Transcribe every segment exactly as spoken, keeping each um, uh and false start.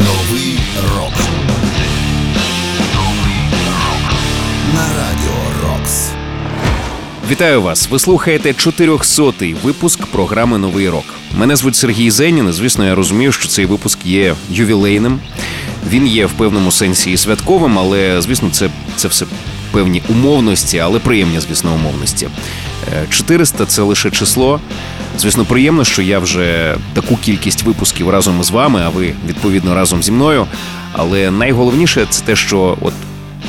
Новий рок. Новий рок. На Радіо Рокс. Вітаю вас! Ви слухаєте чотирьохсотий випуск програми «Новий рок». Мене звуть Сергій Зенін, і, звісно, я розумію, що цей випуск є ювілейним. Він є в певному сенсі і святковим, але, звісно, це, це все певні умовності, але приємні, звісно, умовності. чотириста – це лише число. Звісно, приємно, що я вже таку кількість випусків разом із вами, а ви, відповідно, разом зі мною. Але найголовніше – це те, що от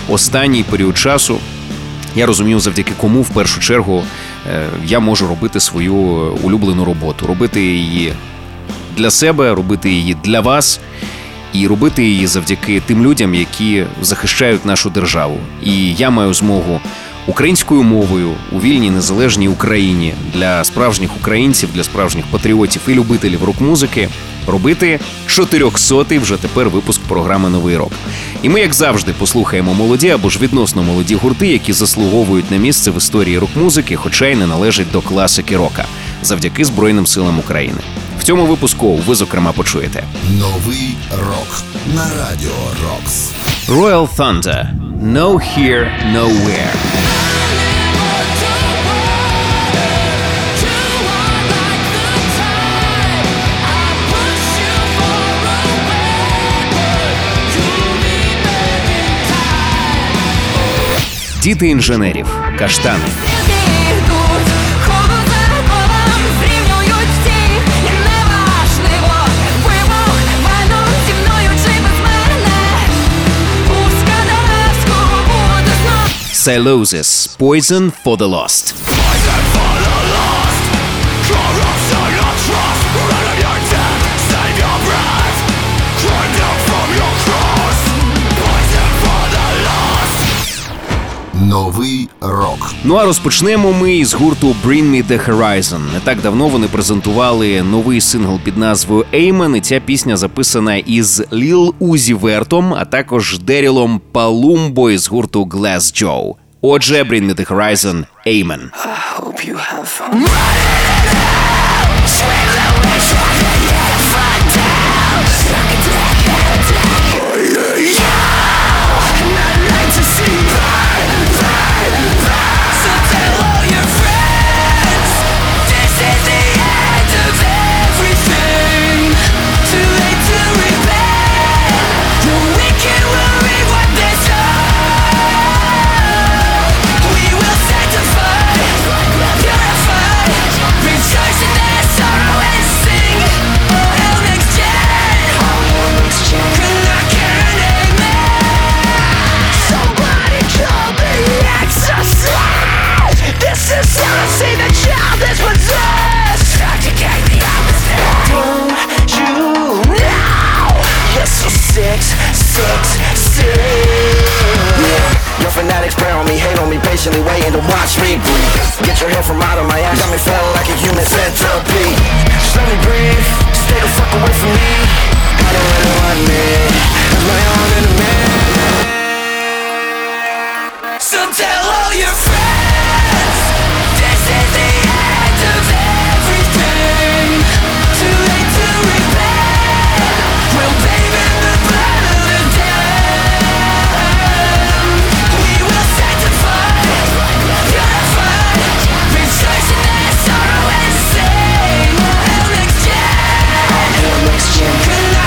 останній період часу я розумію, завдяки кому, в першу чергу, я можу робити свою улюблену роботу. Робити її для себе, робити її для вас і робити її завдяки тим людям, які захищають нашу державу. І я маю змогу українською мовою у вільній, незалежній Україні для справжніх українців, для справжніх патріотів і любителів рок-музики робити чотирьохсотий вже тепер випуск програми «Новий рок». І ми, як завжди, послухаємо молоді або ж відносно молоді гурти, які заслуговують на місце в історії рок-музики, хоча й не належать до класики рока, завдяки Збройним силам України. В цьому випуску ви, зокрема, почуєте «Новий рок» на Радіо Рокс. Royal Thunder. No Here, Nowhere. Діти інженерів. Каштани. Sylosis. Poison for the Lost. Новий рок. Ну а розпочнемо ми із гурту Bring Me The Horizon. Не так давно вони презентували новий сингл під назвою AmEN, і ця пісня записана із Ліл Узі Вертом, а також Дерилом Палумбо із гурту Glassjaw. Отже, Bring Me The Horizon, AmEN. I hope you have fun. Good luck.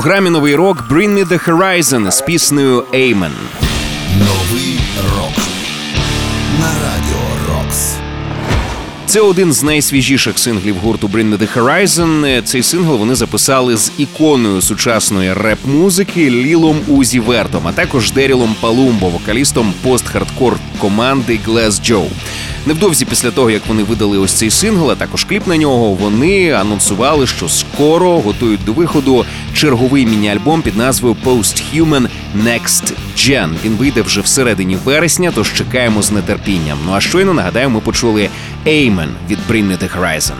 програмі «Новий рок» Bring Me The Horizon з піснею AmEN. Новий рок на Радіо Рокс. Це один з найсвіжіших синглів гурту Bring Me The Horizon. Цей сингл вони записали з іконою сучасної реп-музики Лілом Узі Вертом, а також Дерилом Палумбо, вокалістом пост-хардкор команди Glassjaw. Невдовзі після того, як вони видали ось цей сингл, а також кліп на нього, вони анонсували, що скоро готують до виходу черговий міні-альбом під назвою Post Human Next Gen. Він вийде вже всередині вересня, тож чекаємо з нетерпінням. Ну а щойно, нагадаю, ми почули AmEN від Bring Me The Horizon.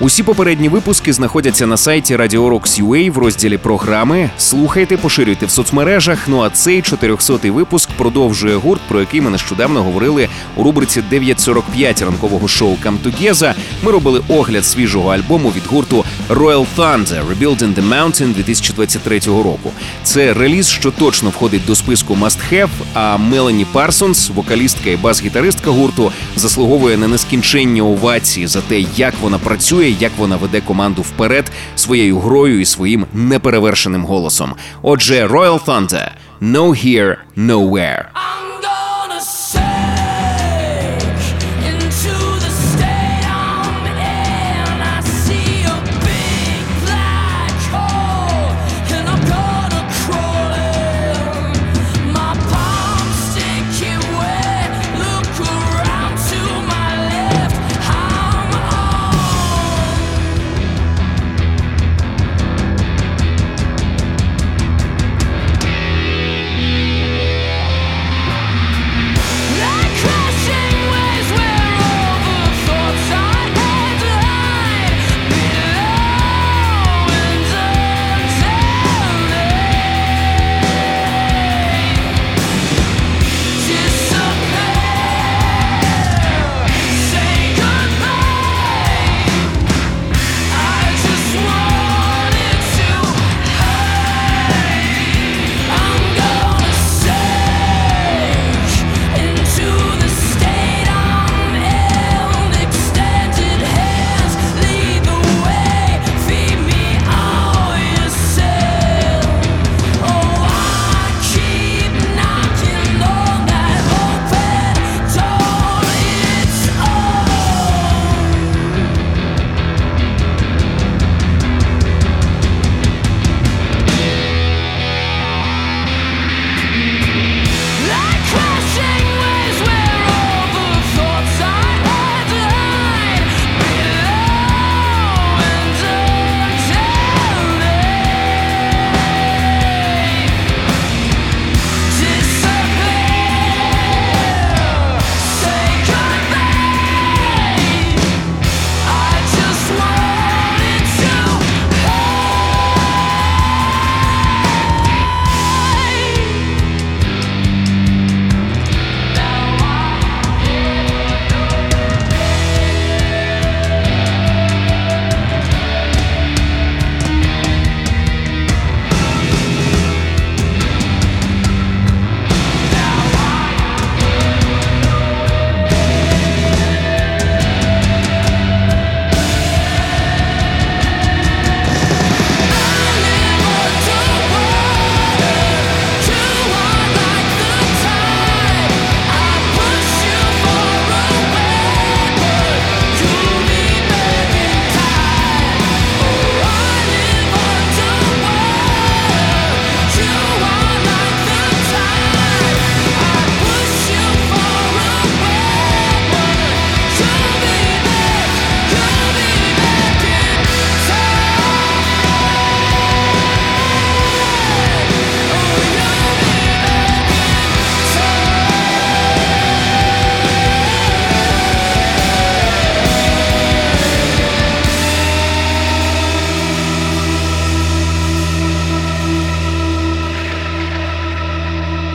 Усі попередні випуски знаходяться на сайті Radio Rocks ю ей в розділі «Програми». Слухайте, поширюйте в соцмережах. Ну а цей чотирисотий випуск продовжує гурт, про який ми нещодавно говорили у рубриці дев'ять сорок п'ять ранкового шоу «Come Together». Ми робили огляд свіжого альбому від гурту Royal Thunder «Rebuilding the Mountain» дві тисячі двадцять третього року. Це реліз, що точно входить до списку must-have, а Мелані Парсонс, вокалістка і бас-гітаристка гурту, заслуговує на нескінченні овації за те, як вона працює, як вона веде команду вперед своєю грою і своїм неперевершеним голосом. Отже, Royal Thunder – «No Here, No Where».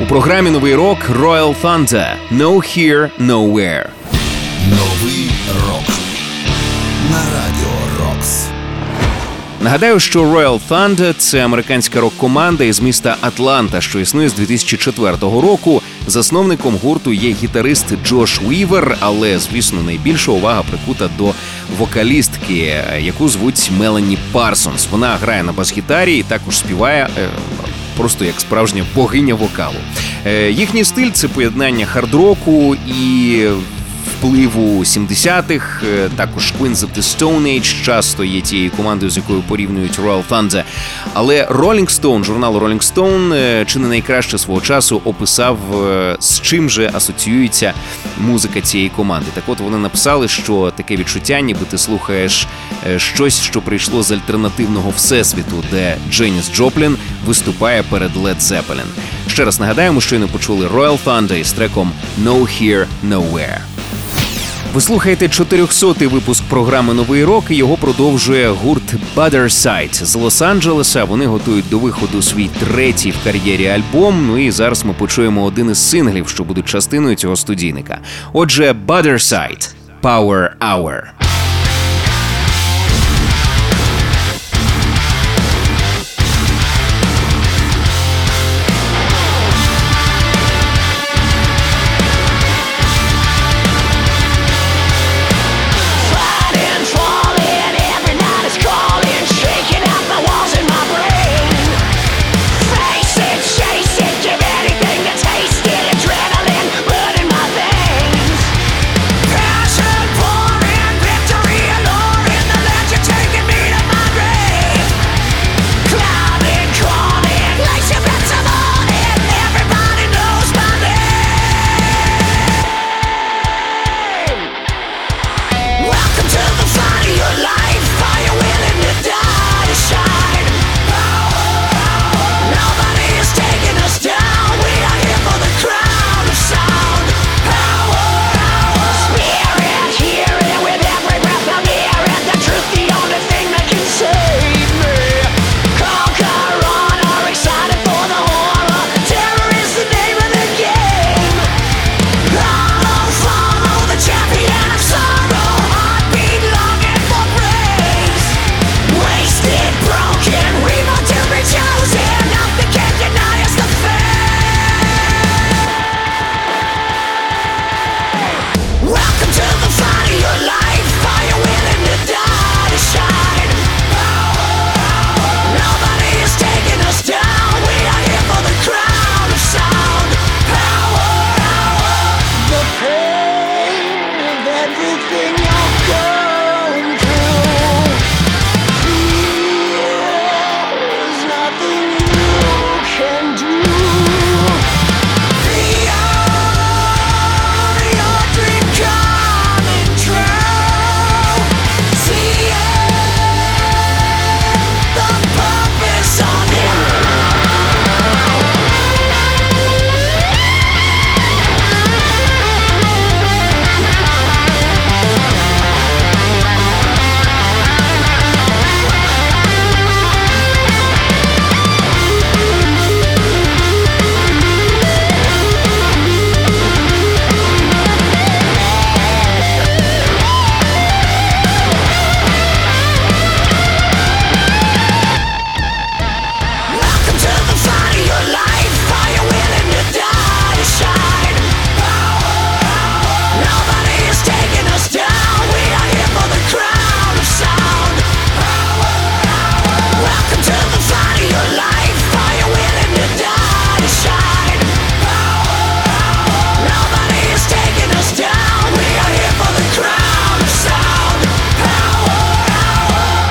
У програмі «Новий рок» Royal Thunder – «No Here, No Where». Новий рок на Радіо Рокс. Нагадаю, що Royal Thunder – це американська рок-команда із міста Атланта, що існує з дві тисячі четвертого року. Засновником гурту є гітарист Джош Уівер, але, звісно, найбільша увага прикута до вокалістки, яку звуть Мелані Парсонс. Вона грає на бас-гітарі і також співає е, просто як справжня богиня вокалу. Е, їхній стиль – це поєднання хард-року і впливу сімдесятих, також Queens of the Stone Age часто є тією командою, з якою порівнюють Royal Thunder. Але Rolling Stone, журнал Rolling Stone, чи не найкраще свого часу описав, з чим же асоціюється музика цієї команди. Так от вони написали, що таке відчуття, ніби ти слухаєш щось, що прийшло з альтернативного всесвіту, де Дженіс Джоплін виступає перед Led Zeppelin. Ще раз нагадаємо, що й не почули Royal Thunder із треком «No Here, Nowhere». Ви слухаєте чотирисотий випуск програми «Новий рок», і його продовжує гурт Budderside з Лос-Анджелеса. Вони готують до виходу свій третій в кар'єрі альбом, ну і зараз ми почуємо один із синглів, що будуть частиною цього студійника. Отже, Budderside – «Power Hour».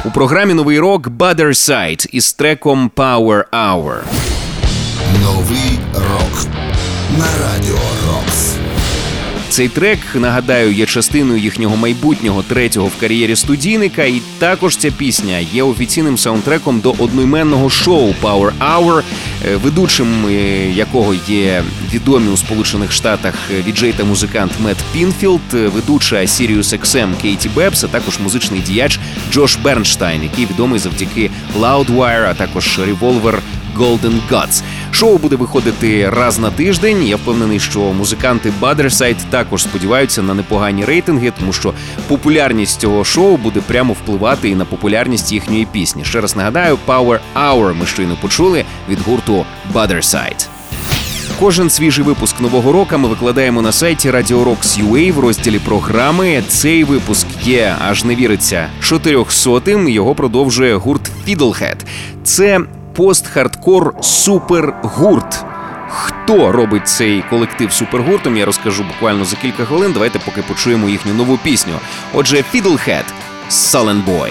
У програмі «Новий рок» Budderside із треком «Power Hour». Новий рок на Радіо Рокс. Цей трек, нагадаю, є частиною їхнього майбутнього третього в кар'єрі студійника, і також ця пісня є офіційним саундтреком до одноіменного шоу «Power Hour», ведучим якого є відомі у Сполучених Штатах діджей та музикант Метт Пінфілд, ведуча SiriusXM Кейті Бебс, а також музичний діяч Джош Бернштайн, який відомий завдяки Loudwire, а також Revolver, Golden Gods. Шоу буде виходити раз на тиждень. Я впевнений, що музиканти Budderside також сподіваються на непогані рейтинги, тому що популярність цього шоу буде прямо впливати і на популярність їхньої пісні. Ще раз нагадаю, Power Hour ми щойно почули від гурту Budderside. Кожен свіжий випуск «Нового року» ми викладаємо на сайті Радіо Рокс ю ей в розділі програми. Цей випуск є, аж не віриться, чотирьохсотим. Його продовжує гурт Fiddlehead. Це пост-хардкор супергурт. Хто робить цей колектив супергуртом, я розкажу буквально за кілька хвилин. Давайте поки почуємо їхню нову пісню. Отже, Fiddlehead – Sullenboy.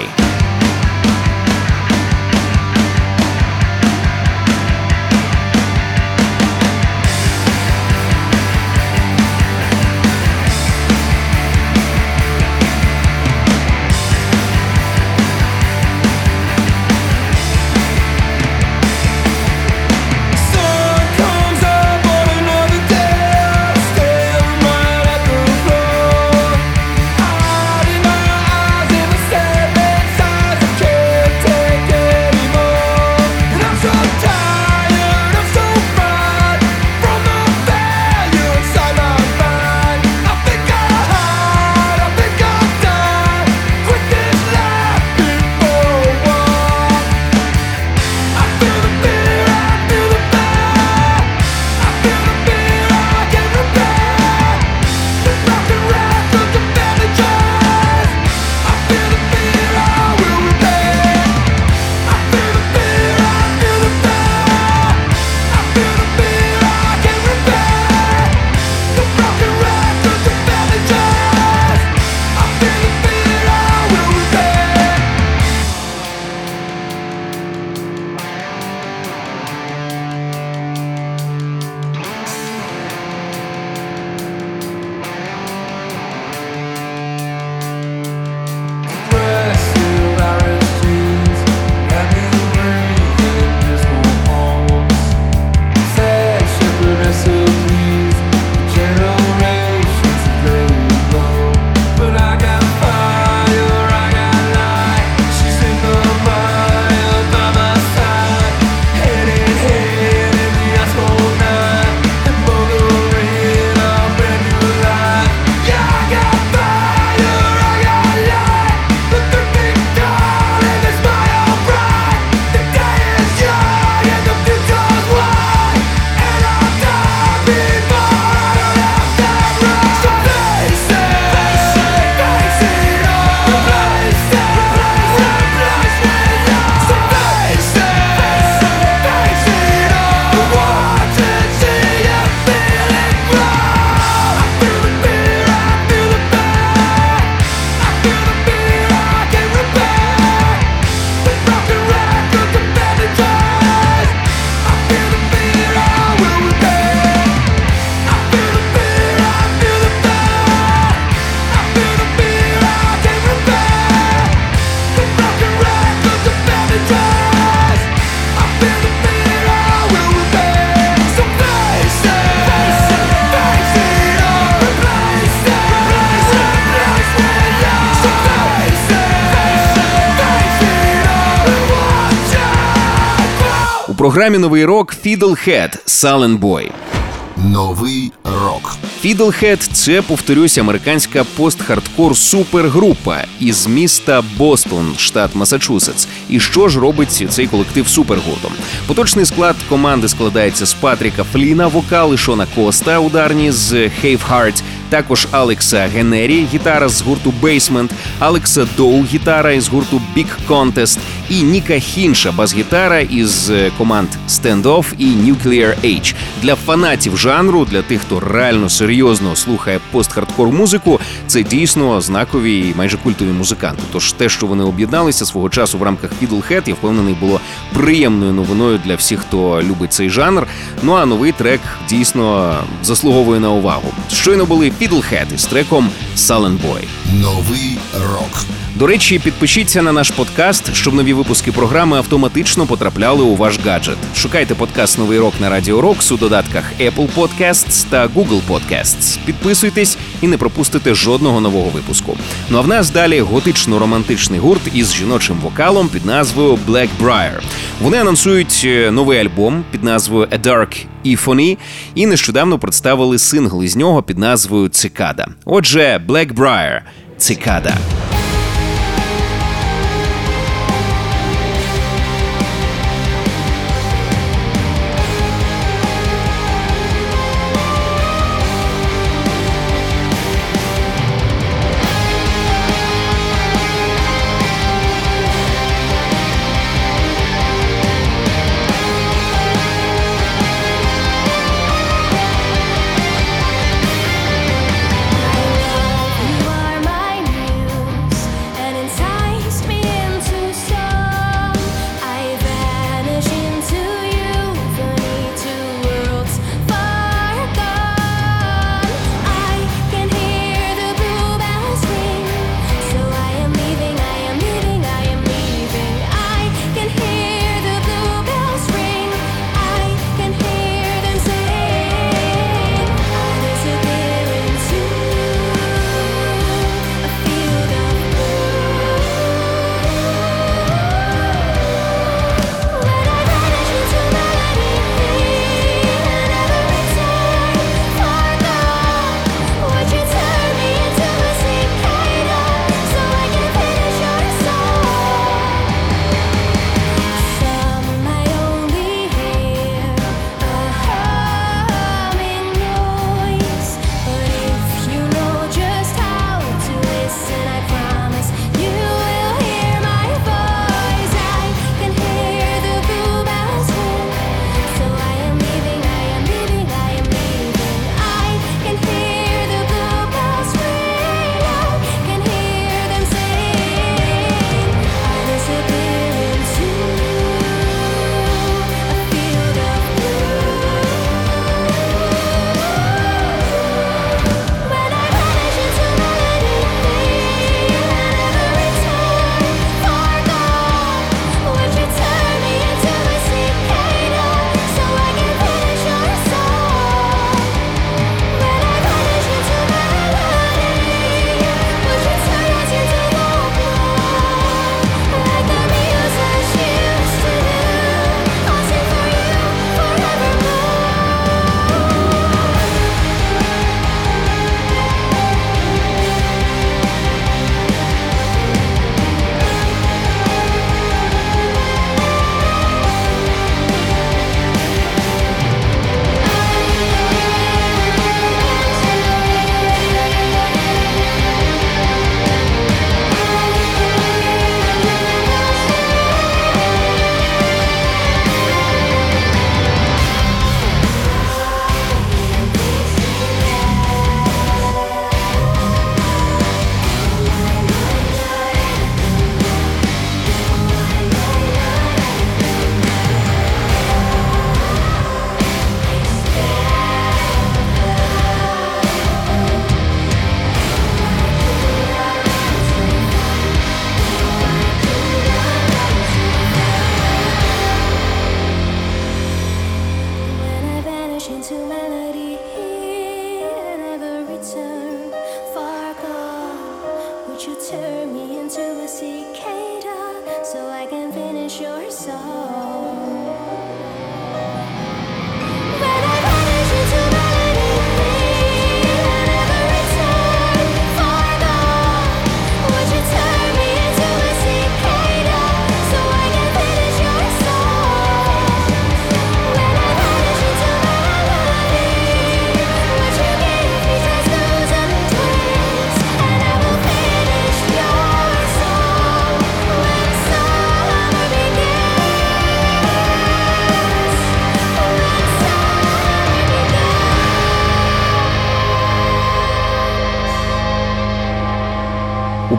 В програмі «Новий рок» Fiddlehead – Sullenboy. Новий рок. Fiddlehead – це, повторюсь, американська пост-хардкор супергрупа із міста Бостон, штат Масачусетс. І що ж робить цей колектив супергуртом? Поточний склад команди складається з Патріка Фліна, вокал, і Шона Коста, ударні з Have Heart, також Алекса Генері, гітара з гурту Basement, Алекса Доу, гітара із гурту Big Contest і Ніка Хінша, бас-гітара із команд Standoff і Nuclear Age. Для фанатів жанру, для тих, хто реально серйозно слухає пост-хардкор музику, це дійсно знакові і майже культові музиканти. Тож те, що вони об'єдналися свого часу в рамках Fiddlehead, я впевнений, було приємною новиною для всіх, хто любить цей жанр. Ну а новий трек дійсно заслуговує на увагу. Щойно були Fiddlehead із треком Sullenboy. Новий рок. До речі, підпишіться на наш подкаст, щоб нові випуски програми автоматично потрапляли у ваш гаджет. Шукайте подкаст «Новий рок» на Радіо Рокс у додатках Apple Podcasts та Google Podcasts. Підписуйтесь і не пропустите жодного нового випуску. Ну а в нас далі готично-романтичний гурт із жіночим вокалом під назвою Blackbriar. Вони анонсують новий альбом під назвою «A Dark Ephony» і нещодавно представили сингл із нього під назвою «Цикада». Отже, Blackbriar – «Цикада».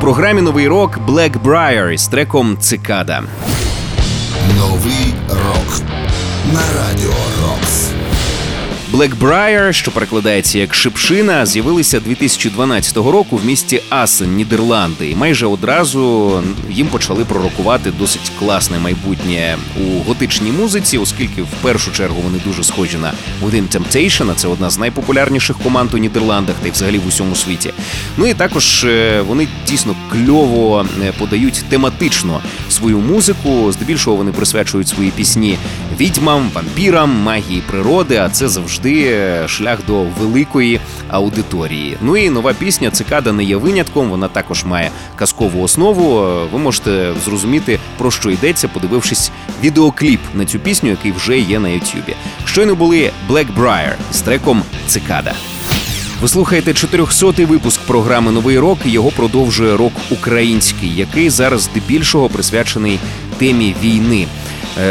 В програмі «Новий рок» Blackbriar із треком «Цикада». Новий рок на Радіо Рокс. Blackbriar, що перекладається як «шипшина», з'явилися дві тисячі дванадцятого року в місті Асен, Нідерланди. І майже одразу їм почали пророкувати досить класне майбутнє у готичній музиці, оскільки в першу чергу вони дуже схожі на Within Temptation, а це одна з найпопулярніших команд у Нідерландах та й взагалі в усьому світі. Ну і також вони дійсно кльово подають тематично свою музику. Здебільшого вони присвячують свої пісні відьмам, вампірам, магії природи, а це завжди шлях до великої аудиторії. Ну і нова пісня «Цикада» не є винятком, вона також має казкову основу. Ви можете зрозуміти, про що йдеться, подивившись відеокліп на цю пісню, який вже є на Ютубі. Щойно були Blackbriar з треком «Цикада». Ви слухаєте чотирьохсотий випуск програми «Новий рок», і його продовжує рок український, який зараз здебільшого присвячений темі війни.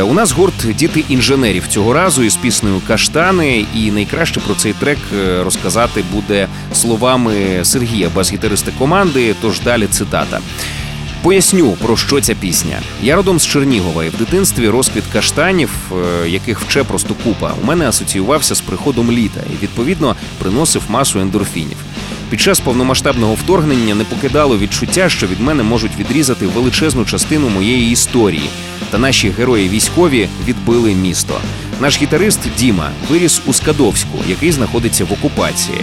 У нас гурт «Діти інженерів» цього разу із піснею «Каштани», і найкраще про цей трек розказати буде словами Сергія, бас-гітариста команди, тож далі цитата. Поясню, про що ця пісня. Я родом з Чернігова, і в дитинстві розквіт каштанів, яких вче просто купа, у мене асоціювався з приходом літа і, відповідно, приносив масу ендорфінів. Під час повномасштабного вторгнення не покидало відчуття, що від мене можуть відрізати величезну частину моєї історії. Та наші герої-військові відбили місто. Наш гітарист Діма виріс у Скадовську, який знаходиться в окупації.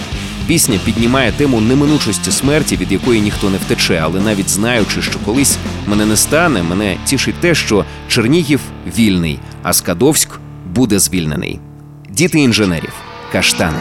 Пісня піднімає тему неминучості смерті, від якої ніхто не втече, але навіть знаючи, що колись мене не стане, мене тішить те, що Чернігів вільний, а Скадовськ буде звільнений. Діти інженерів. Каштани.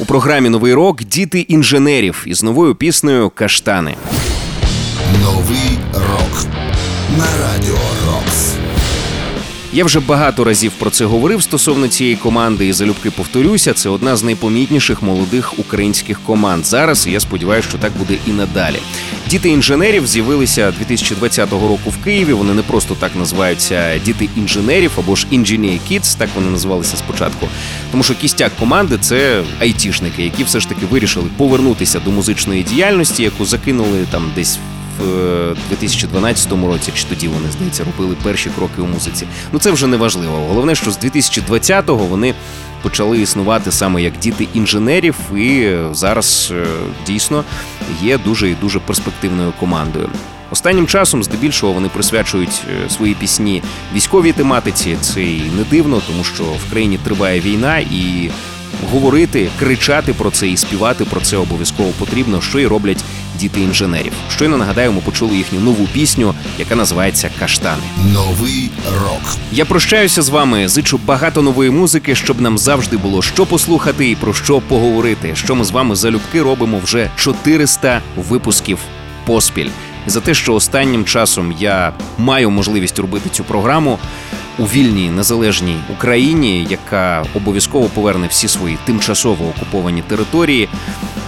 В програмі «Новий рок» «Діти інженерів» із новою піснею «Каштани». Новий рок на Радіо Рокс. Я вже багато разів про це говорив стосовно цієї команди і залюбки повторюся, це одна з найпомітніших молодих українських команд зараз, і я сподіваюся, що так буде і надалі. «Діти інженерів» з'явилися дві тисячі двадцятого року в Києві, вони не просто так називаються «Діти інженерів» або ж «Engineer Kids», так вони називалися спочатку. Тому що кістяк команди – це айтішники, які все ж таки вирішили повернутися до музичної діяльності, яку закинули там десь в дві тисячі дванадцятому році, чи тоді вони, здається, робили перші кроки у музиці. Ну це вже не важливо. Головне, що з дві тисячі двадцятого вони почали існувати саме як діти інженерів і зараз дійсно є дуже і дуже перспективною командою. Останнім часом, здебільшого, вони присвячують свої пісні військовій тематиці. Це і не дивно, тому що в країні триває війна і говорити, кричати про це і співати про це обов'язково потрібно, що і роблять діти інженерів. Щойно, нагадаю, ми почули їхню нову пісню, яка називається «Каштани». Новий рок. Я прощаюся з вами, зичу багато нової музики, щоб нам завжди було що послухати і про що поговорити, що ми з вами залюбки робимо вже чотириста випусків поспіль. За те, що останнім часом я маю можливість робити цю програму у вільній, незалежній Україні, яка обов'язково поверне всі свої тимчасово окуповані території.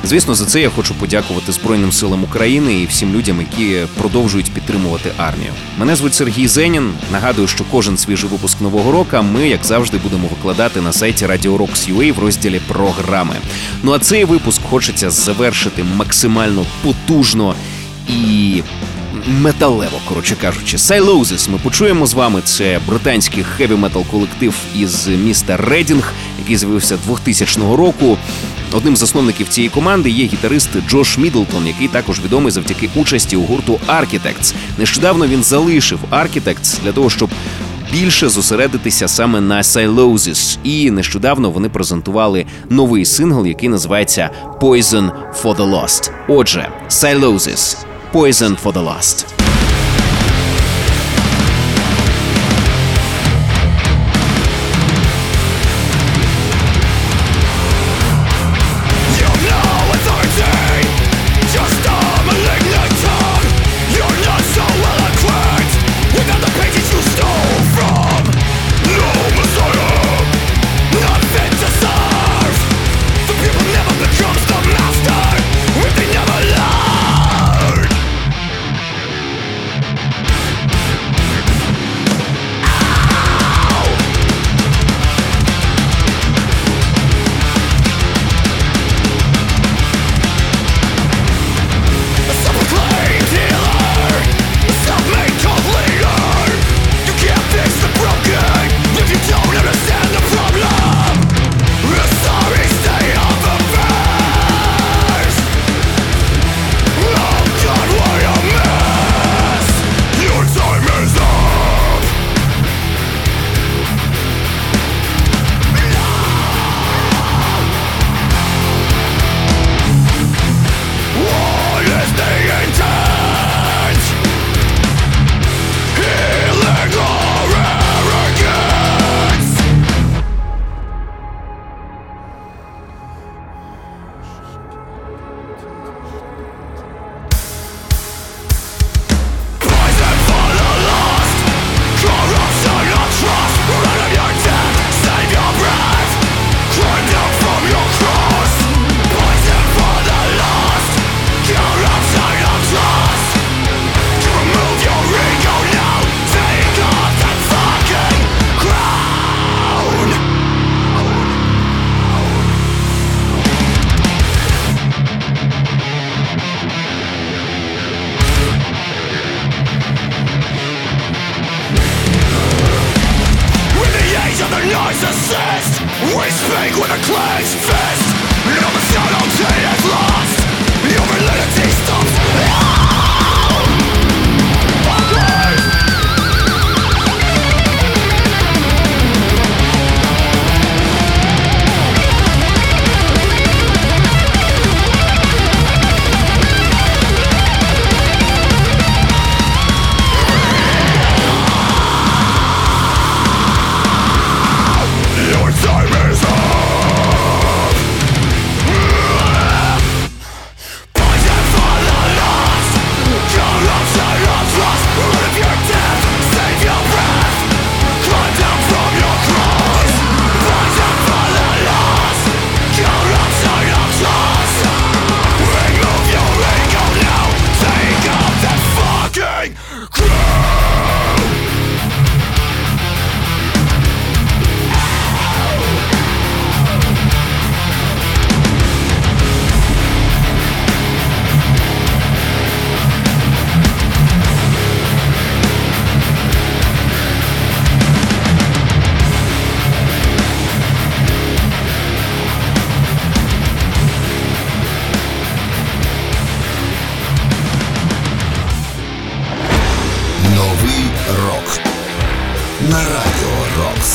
Звісно, за це я хочу подякувати Збройним силам України і всім людям, які продовжують підтримувати армію. Мене звуть Сергій Зенін. Нагадую, що кожен свіжий випуск Нового року ми, як завжди, будемо викладати на сайті Радіо Рокс ю ей в розділі «Програми». Ну а цей випуск хочеться завершити максимально потужно і металево, коротше кажучи. Sylosis ми почуємо з вами. Це британський хеві-метал-колектив із міста Редінг, який з'явився двохтисячного року. Одним з засновників цієї команди є гітарист Джош Мідлтон, який також відомий завдяки участі у гурту Architects. Нещодавно він залишив Architects для того, щоб більше зосередитися саме на Sylosis. І нещодавно вони презентували новий сингл, який називається Poison for the Lost. Отже, Sylosis. Poison for the Lost. Новий рок на Радіо Рокс.